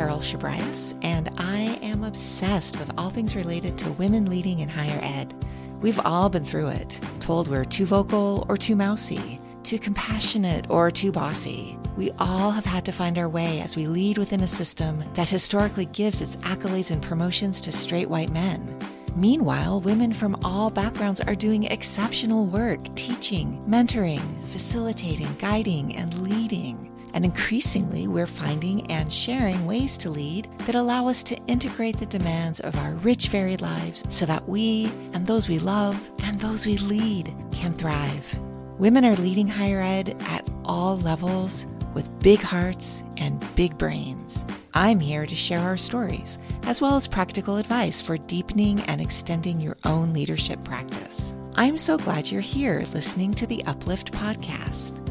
Carole Chabries, and I am obsessed with all things related to women leading in higher ed. We've all been through it, told we're too vocal or too mousy, too compassionate or too bossy. We all have had to find our way as we lead within a system that historically gives its accolades and promotions to straight white men. Meanwhile, women from all backgrounds are doing exceptional work, teaching, mentoring, facilitating, guiding, and leading. And increasingly, we're finding and sharing ways to lead that allow us to integrate the demands of our rich, varied lives so that we and those we love and those we lead can thrive. Women are leading higher ed at all levels with big hearts and big brains. I'm here to share our stories, as well as practical advice for deepening and extending your own leadership practice. I'm so glad you're here listening to the Uplift Podcast.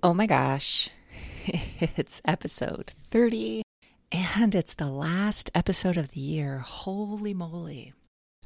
Oh my gosh, it's episode 30. And it's the last episode of the year. Holy moly.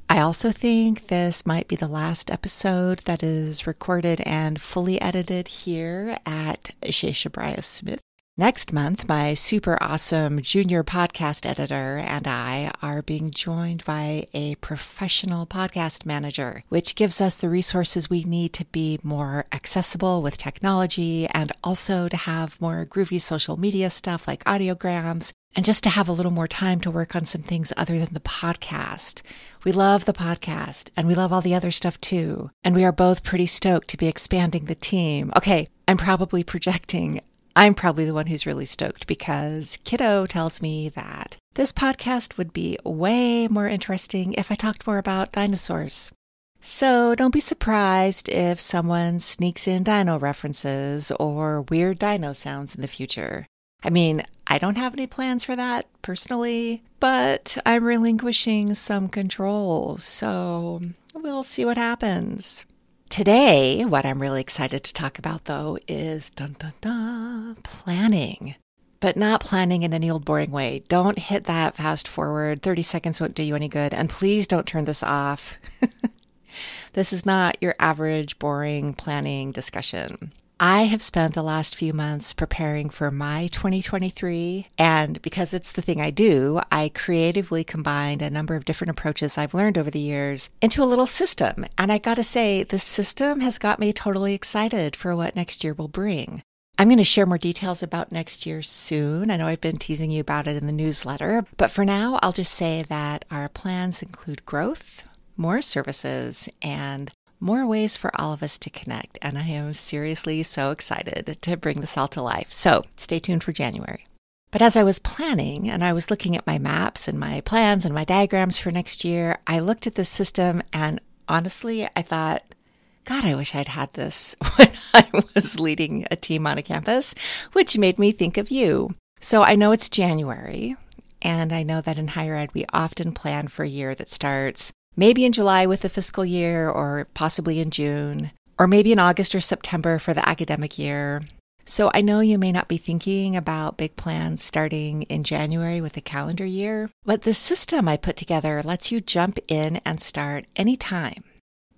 I also think this might be the last episode that is recorded and fully edited here at Shesha Brias Smith. Next month, my super awesome junior podcast editor and I are being joined by a professional podcast manager, which gives us the resources we need to be more accessible with technology and also to have more groovy social media stuff like audiograms, and just to have a little more time to work on some things other than the podcast. We love the podcast, and we love all the other stuff too. And we are both pretty stoked to be expanding the team. Okay, I'm probably projecting. I'm probably the one who's really stoked because kiddo tells me that this podcast would be way more interesting if I talked more about dinosaurs. So don't be surprised if someone sneaks in dino references or weird dino sounds in the future. I mean, I don't have any plans for that personally, but I'm relinquishing some control, so we'll see what happens. Today, what I'm really excited to talk about, though, is planning. But not planning in any old boring way. Don't hit that fast forward. 30 seconds won't do you any good, and please don't turn this off. This is not your average boring planning discussion. I have spent the last few months preparing for my 2023, and because it's the thing I do, I creatively combined a number of different approaches I've learned over the years into a little system. And I gotta say, this system has got me totally excited for what next year will bring. I'm going to share more details about next year soon. I know I've been teasing you about it in the newsletter, but for now, I'll just say that our plans include growth, more services, and more ways for all of us to connect, and I am seriously so excited to bring this all to life. So stay tuned for January. But as I was planning and I was looking at my maps and my plans and my diagrams for next year, I looked at this system and honestly, I thought, God, I wish I'd had this when I was leading a team on a campus, which made me think of you. So I know it's January, and I know that in higher ed, we often plan for a year that starts maybe in July with the fiscal year, or possibly in June, or maybe in August or September for the academic year. So I know you may not be thinking about big plans starting in January with the calendar year, but the system I put together lets you jump in and start anytime.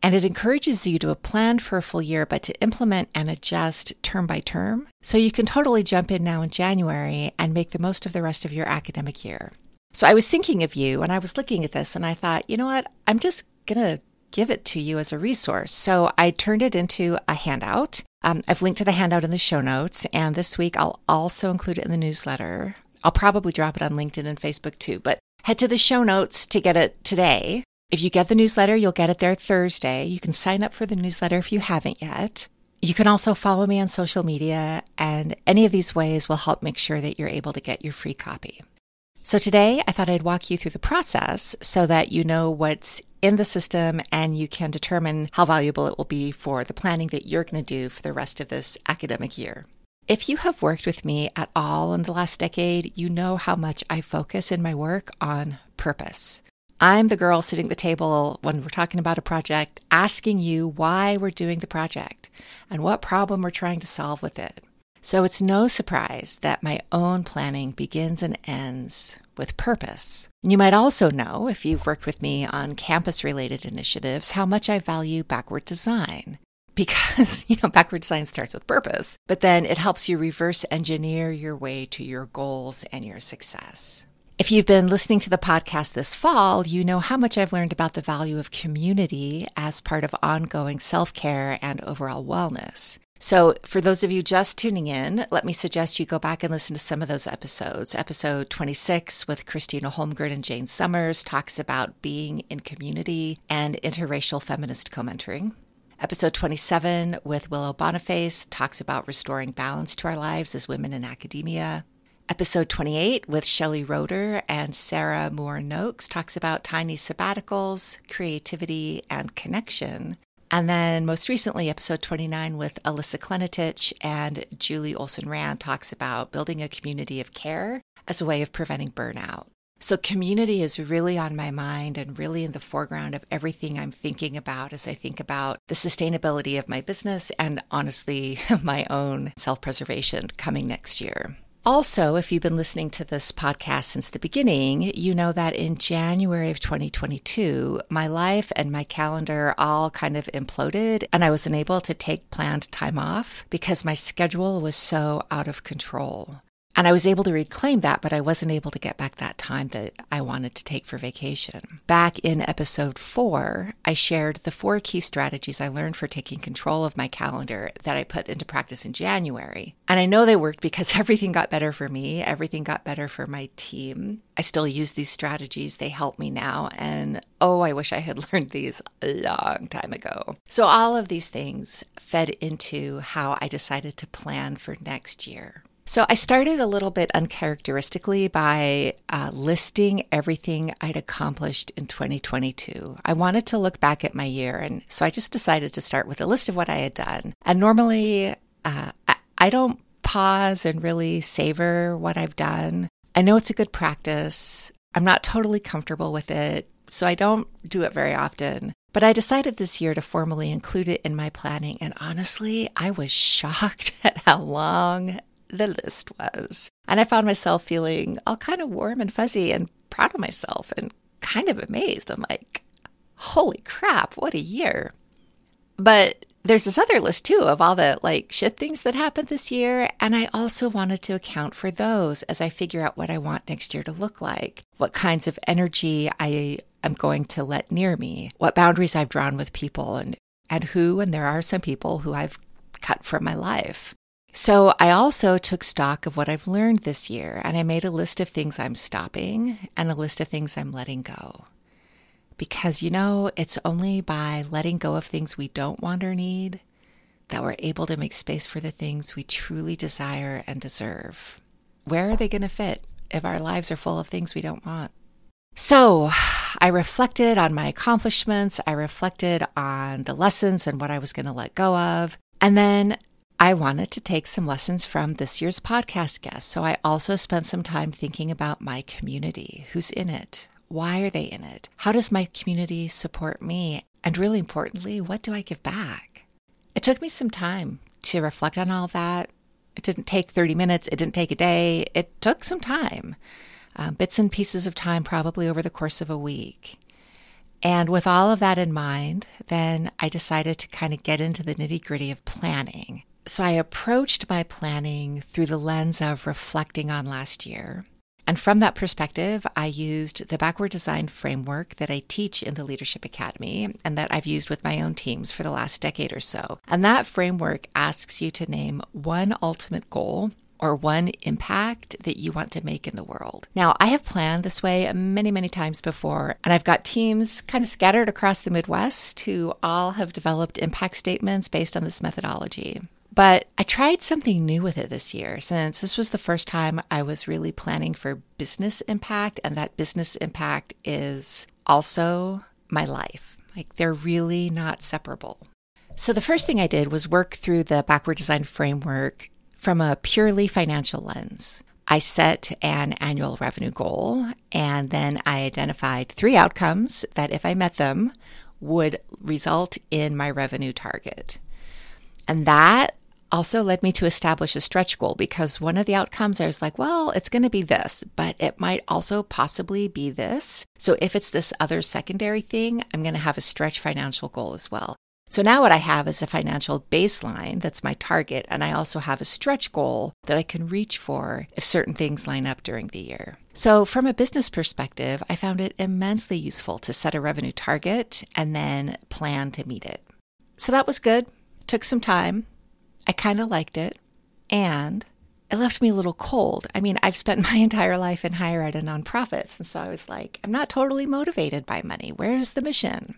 And it encourages you to have planned for a full year, but to implement and adjust term by term. So you can totally jump in now in January and make the most of the rest of your academic year. So I was thinking of you and I was looking at this and I thought, you know what, I'm just going to give it to you as a resource. So I turned it into a handout. I've linked to the handout in the show notes, and this week I'll also include it in the newsletter. I'll probably drop it on LinkedIn and Facebook too, but head to the show notes to get it today. If you get the newsletter, you'll get it there Thursday. You can sign up for the newsletter if you haven't yet. You can also follow me on social media, and any of these ways will help make sure that you're able to get your free copy. So today, I thought I'd walk you through the process so that you know what's in the system and you can determine how valuable it will be for the planning that you're going to do for the rest of this academic year. If you have worked with me at all in the last decade, you know how much I focus in my work on purpose. I'm the girl sitting at the table when we're talking about a project, asking you why we're doing the project and what problem we're trying to solve with it. So it's no surprise that my own planning begins and ends with purpose. And you might also know, if you've worked with me on campus-related initiatives, how much I value backward design. Because, backward design starts with purpose, but then it helps you reverse engineer your way to your goals and your success. If you've been listening to the podcast this fall, you know how much I've learned about the value of community as part of ongoing self-care and overall wellness. So for those of you just tuning in, let me suggest you go back and listen to some of those episodes. Episode 26 with Christina Holmgren and Jane Summers talks about being in community and interracial feminist co-mentoring. Episode 27 with Willow Boniface talks about restoring balance to our lives as women in academia. Episode 28 with Shelley Roeder and Sarah Moore Noakes talks about tiny sabbaticals, creativity, and connection. And then most recently, episode 29 with Alyssa Klenitich and Julie Olson-Rand talks about building a community of care as a way of preventing burnout. So community is really on my mind and really in the foreground of everything I'm thinking about as I think about the sustainability of my business and honestly, my own self-preservation coming next year. Also, if you've been listening to this podcast since the beginning, you know that in January of 2022, my life and my calendar all kind of imploded and I was unable to take planned time off because my schedule was so out of control. And I was able to reclaim that, but I wasn't able to get back that time that I wanted to take for vacation. Back in episode 4, I shared the 4 key strategies I learned for taking control of my calendar that I put into practice in January. And I know they worked because everything got better for me. Everything got better for my team. I still use these strategies. They help me now. And I wish I had learned these a long time ago. So all of these things fed into how I decided to plan for next year. So I started a little bit uncharacteristically by listing everything I'd accomplished in 2022. I wanted to look back at my year, and so I just decided to start with a list of what I had done. And normally, I don't pause and really savor what I've done. I know it's a good practice. I'm not totally comfortable with it, so I don't do it very often. But I decided this year to formally include it in my planning, and honestly, I was shocked at how long the list was. And I found myself feeling all kind of warm and fuzzy and proud of myself and kind of amazed. I'm like, holy crap, what a year. But there's this other list too of all the shit things that happened this year. And I also wanted to account for those as I figure out what I want next year to look like, what kinds of energy I am going to let near me, what boundaries I've drawn with people and there are some people who I've cut from my life. So I also took stock of what I've learned this year, and I made a list of things I'm stopping and a list of things I'm letting go. Because, it's only by letting go of things we don't want or need that we're able to make space for the things we truly desire and deserve. Where are they going to fit if our lives are full of things we don't want? So I reflected on my accomplishments. I reflected on the lessons and what I was going to let go of. And then I wanted to take some lessons from this year's podcast guests, so I also spent some time thinking about my community. Who's in it? Why are they in it? How does my community support me? And really importantly, what do I give back? It took me some time to reflect on all that. It didn't take 30 minutes. It didn't take a day. It took some time, bits and pieces of time probably over the course of a week. And with all of that in mind, then I decided to kind of get into the nitty-gritty of planning. So I approached my planning through the lens of reflecting on last year. And from that perspective, I used the backward design framework that I teach in the Leadership Academy and that I've used with my own teams for the last decade or so. And that framework asks you to name one ultimate goal or one impact that you want to make in the world. Now, I have planned this way many, many times before, and I've got teams kind of scattered across the Midwest who all have developed impact statements based on this methodology. But I tried something new with it this year, since this was the first time I was really planning for business impact, and that business impact is also my life. They're really not separable. So the first thing I did was work through the backward design framework from a purely financial lens. I set an annual revenue goal, and then I identified 3 outcomes that, if I met them, would result in my revenue target. And that also led me to establish a stretch goal, because one of the outcomes, I was like, well, it's going to be this, but it might also possibly be this. So if it's this other secondary thing, I'm going to have a stretch financial goal as well. So now what I have is a financial baseline that's my target, and I also have a stretch goal that I can reach for if certain things line up during the year. So from a business perspective, I found it immensely useful to set a revenue target and then plan to meet it. So that was good. Took some time. I kind of liked it, and it left me a little cold. I mean, I've spent my entire life in higher ed and nonprofits, and so I was like, I'm not totally motivated by money. Where's the mission?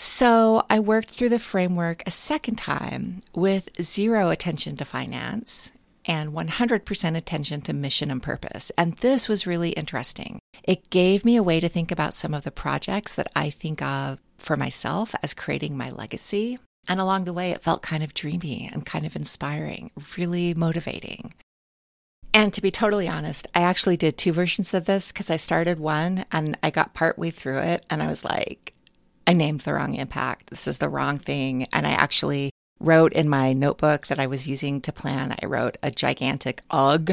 So I worked through the framework a second time with zero attention to finance and 100% attention to mission and purpose. And this was really interesting. It gave me a way to think about some of the projects that I think of for myself as creating my legacy. And along the way, it felt kind of dreamy and kind of inspiring, really motivating. And to be totally honest, I actually did two versions of this, because I started one and I got partway through it and I was like, I named the wrong impact. This is the wrong thing. And I actually wrote in my notebook that I was using to plan, I wrote a gigantic ugh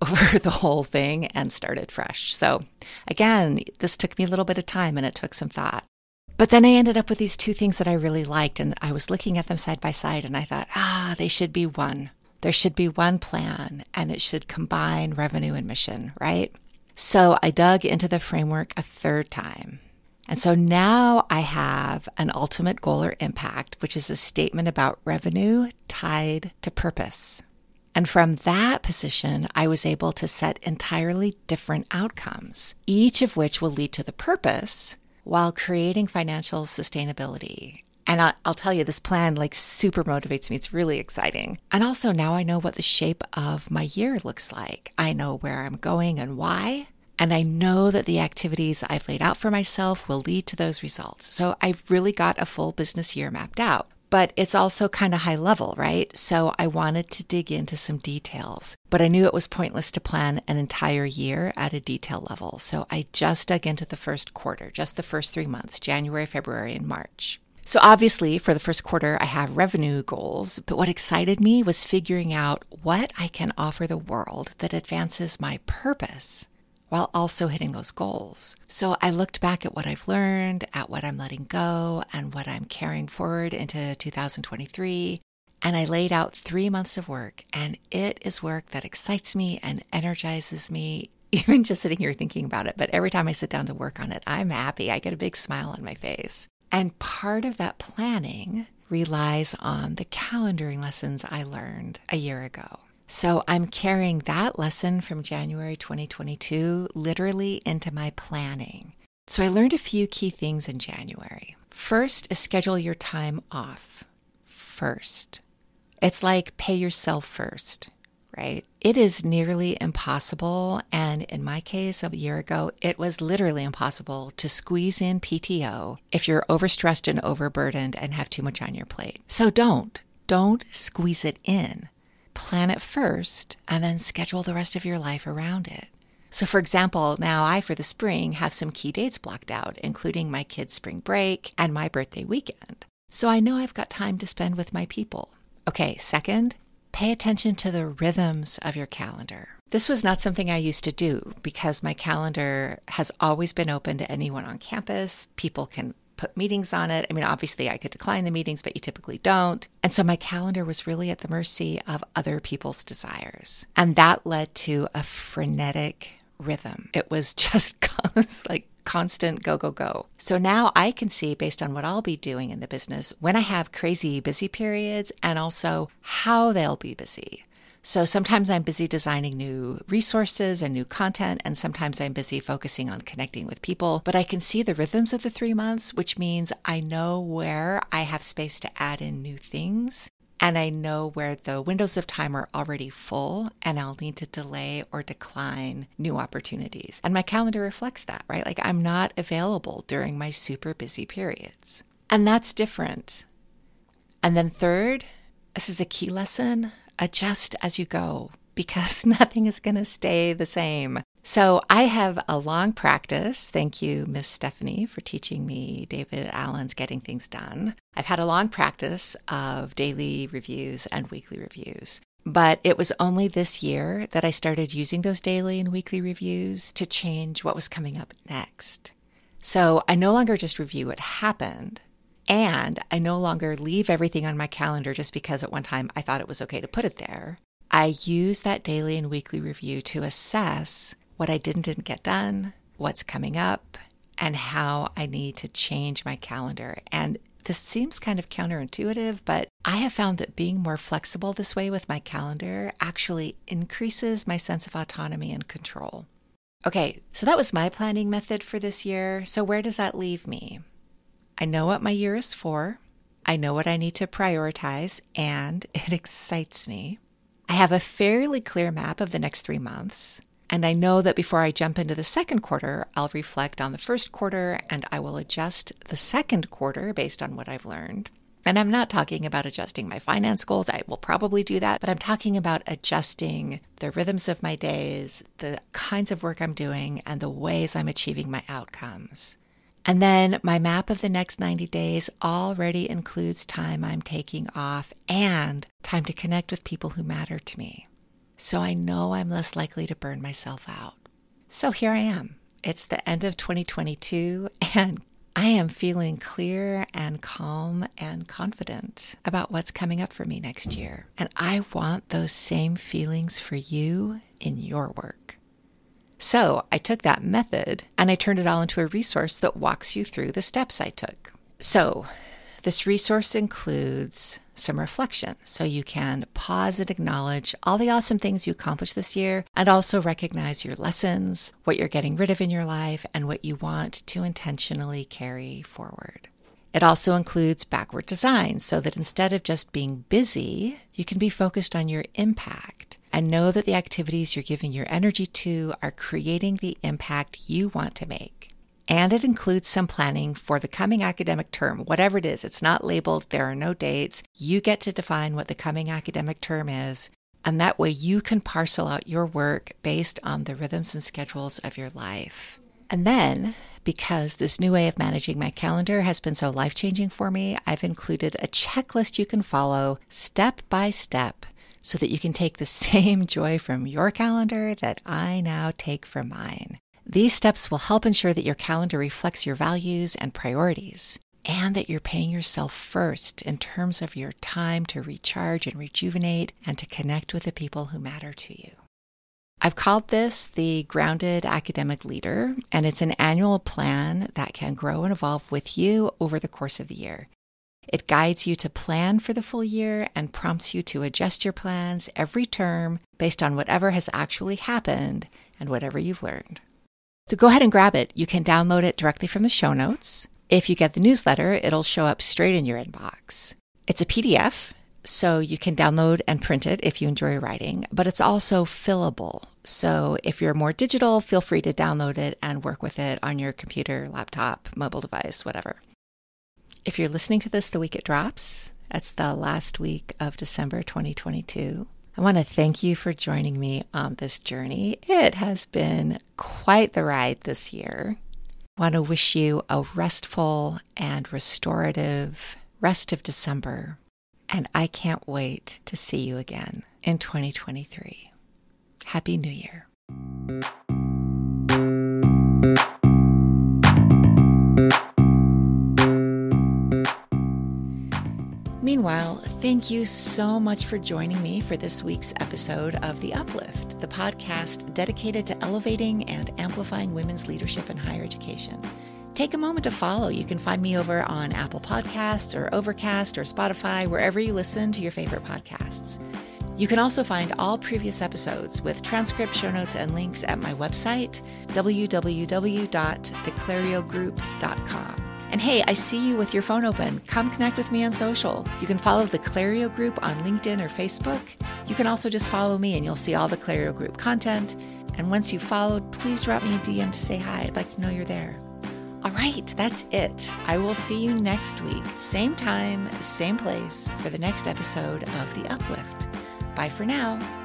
over the whole thing and started fresh. So again, this took me a little bit of time and it took some thought. But then I ended up with these two things that I really liked, and I was looking at them side by side and I thought, they should be one. There should be one plan and it should combine revenue and mission, right? So I dug into the framework a third time. And so now I have an ultimate goal or impact, which is a statement about revenue tied to purpose. And from that position, I was able to set entirely different outcomes, each of which will lead to the purpose while creating financial sustainability. And I'll tell you, this plan like super motivates me. It's really exciting. And also now I know what the shape of my year looks like. I know where I'm going and why. And I know that the activities I've laid out for myself will lead to those results. So I've really got a full business year mapped out. But it's also kind of high level, right? So I wanted to dig into some details, but I knew it was pointless to plan an entire year at a detail level. So I just dug into the first quarter, just the first 3 months, January, February, and March. So obviously for the first quarter, I have revenue goals, but what excited me was figuring out what I can offer the world that advances my purpose while also hitting those goals. So I looked back at what I've learned, at what I'm letting go, and what I'm carrying forward into 2023. And I laid out 3 months of work, and it is work that excites me and energizes me, even just sitting here thinking about it. But every time I sit down to work on it, I'm happy. I get a big smile on my face. And part of that planning relies on the calendaring lessons I learned a year ago. So I'm carrying that lesson from January 2022 literally into my planning. So I learned a few key things in January. First is schedule your time off first. It's like pay yourself first, right? It is nearly impossible. And in my case, a year ago, it was literally impossible to squeeze in PTO if you're overstressed and overburdened and have too much on your plate. So don't squeeze it in. Plan it first and then schedule the rest of your life around it. So for example, now I, for the spring, have some key dates blocked out, including my kids' spring break and my birthday weekend. So I know I've got time to spend with my people. Okay, second, pay attention to the rhythms of your calendar. This was not something I used to do because my calendar has always been open to anyone on campus. People can put meetings on it. I mean, obviously I could decline the meetings, but you typically don't. And so my calendar was really at the mercy of other people's desires. And that led to a frenetic rhythm. It was just like constant go, go, go. So now I can see, based on what I'll be doing in the business, when I have crazy busy periods and also how they'll be busy. So sometimes I'm busy designing new resources and new content, and sometimes I'm busy focusing on connecting with people, but I can see the rhythms of the 3 months, which means I know where I have space to add in new things, and I know where the windows of time are already full, and I'll need to delay or decline new opportunities. And my calendar reflects that, right? Like I'm not available during my super busy periods. And that's different. And then third, this is a key lesson. Adjust as you go, because nothing is going to stay the same. So I have a long practice. Thank you, Miss Stephanie, for teaching me David Allen's Getting Things Done. I've had a long practice of daily reviews and weekly reviews, but it was only this year that I started using those daily and weekly reviews to change what was coming up next. So I no longer just review what happened, and I no longer leave everything on my calendar just because at one time I thought it was okay to put it there. I use that daily and weekly review to assess what I didn't get done, what's coming up, and how I need to change my calendar. And this seems kind of counterintuitive, but I have found that being more flexible this way with my calendar actually increases my sense of autonomy and control. Okay, so that was my planning method for this year. So where does that leave me? I know what my year is for. I know what I need to prioritize, and it excites me. I have a fairly clear map of the next 3 months. And I know that before I jump into the second quarter, I'll reflect on the first quarter and I will adjust the second quarter based on what I've learned. And I'm not talking about adjusting my finance goals. I will probably do that, but I'm talking about adjusting the rhythms of my days, the kinds of work I'm doing, and the ways I'm achieving my outcomes. And then my map of the next 90 days already includes time I'm taking off and time to connect with people who matter to me. So I know I'm less likely to burn myself out. So here I am. It's the end of 2022, and I am feeling clear and calm and confident about what's coming up for me next year. And I want those same feelings for you in your work. So I took that method and I turned it all into a resource that walks you through the steps I took. So this resource includes some reflection so you can pause and acknowledge all the awesome things you accomplished this year and also recognize your lessons, what you're getting rid of in your life, and what you want to intentionally carry forward. It also includes backward design so that instead of just being busy, you can be focused on your impact and know that the activities you're giving your energy to are creating the impact you want to make. And it includes some planning for the coming academic term, whatever it is. It's not labeled. There are no dates. You get to define what the coming academic term is. And that way you can parcel out your work based on the rhythms and schedules of your life. And then, because this new way of managing my calendar has been so life-changing for me, I've included a checklist you can follow step by step so that you can take the same joy from your calendar that I now take from mine. These steps will help ensure that your calendar reflects your values and priorities, and that you're paying yourself first in terms of your time to recharge and rejuvenate and to connect with the people who matter to you. I've called this the Grounded Academic Leader, and it's an annual plan that can grow and evolve with you over the course of the year. It guides you to plan for the full year and prompts you to adjust your plans every term based on whatever has actually happened and whatever you've learned. So go ahead and grab it. You can download it directly from the show notes. If you get the newsletter, it'll show up straight in your inbox. It's a PDF, so you can download and print it if you enjoy writing, but it's also fillable. So if you're more digital, feel free to download it and work with it on your computer, laptop, mobile device, whatever. If you're listening to this the week it drops, that's the last week of December 2022. I want to thank you for joining me on this journey. It has been quite the ride this year. I want to wish you a restful and restorative rest of December, and I can't wait to see you again in 2023. Happy New Year. Meanwhile, thank you so much for joining me for this week's episode of The Uplift, the podcast dedicated to elevating and amplifying women's leadership in higher education. Take a moment to follow. You can find me over on Apple Podcasts or Overcast or Spotify, wherever you listen to your favorite podcasts. You can also find all previous episodes with transcripts, show notes, and links at my website, www.theclareogroup.com. And hey, I see you with your phone open. Come connect with me on social. You can follow the Clareo Group on LinkedIn or Facebook. You can also just follow me and you'll see all the Clareo Group content. And once you've followed, please drop me a DM to say hi. I'd like to know you're there. All right, that's it. I will see you next week, same time, same place, for the next episode of The Uplift. Bye for now.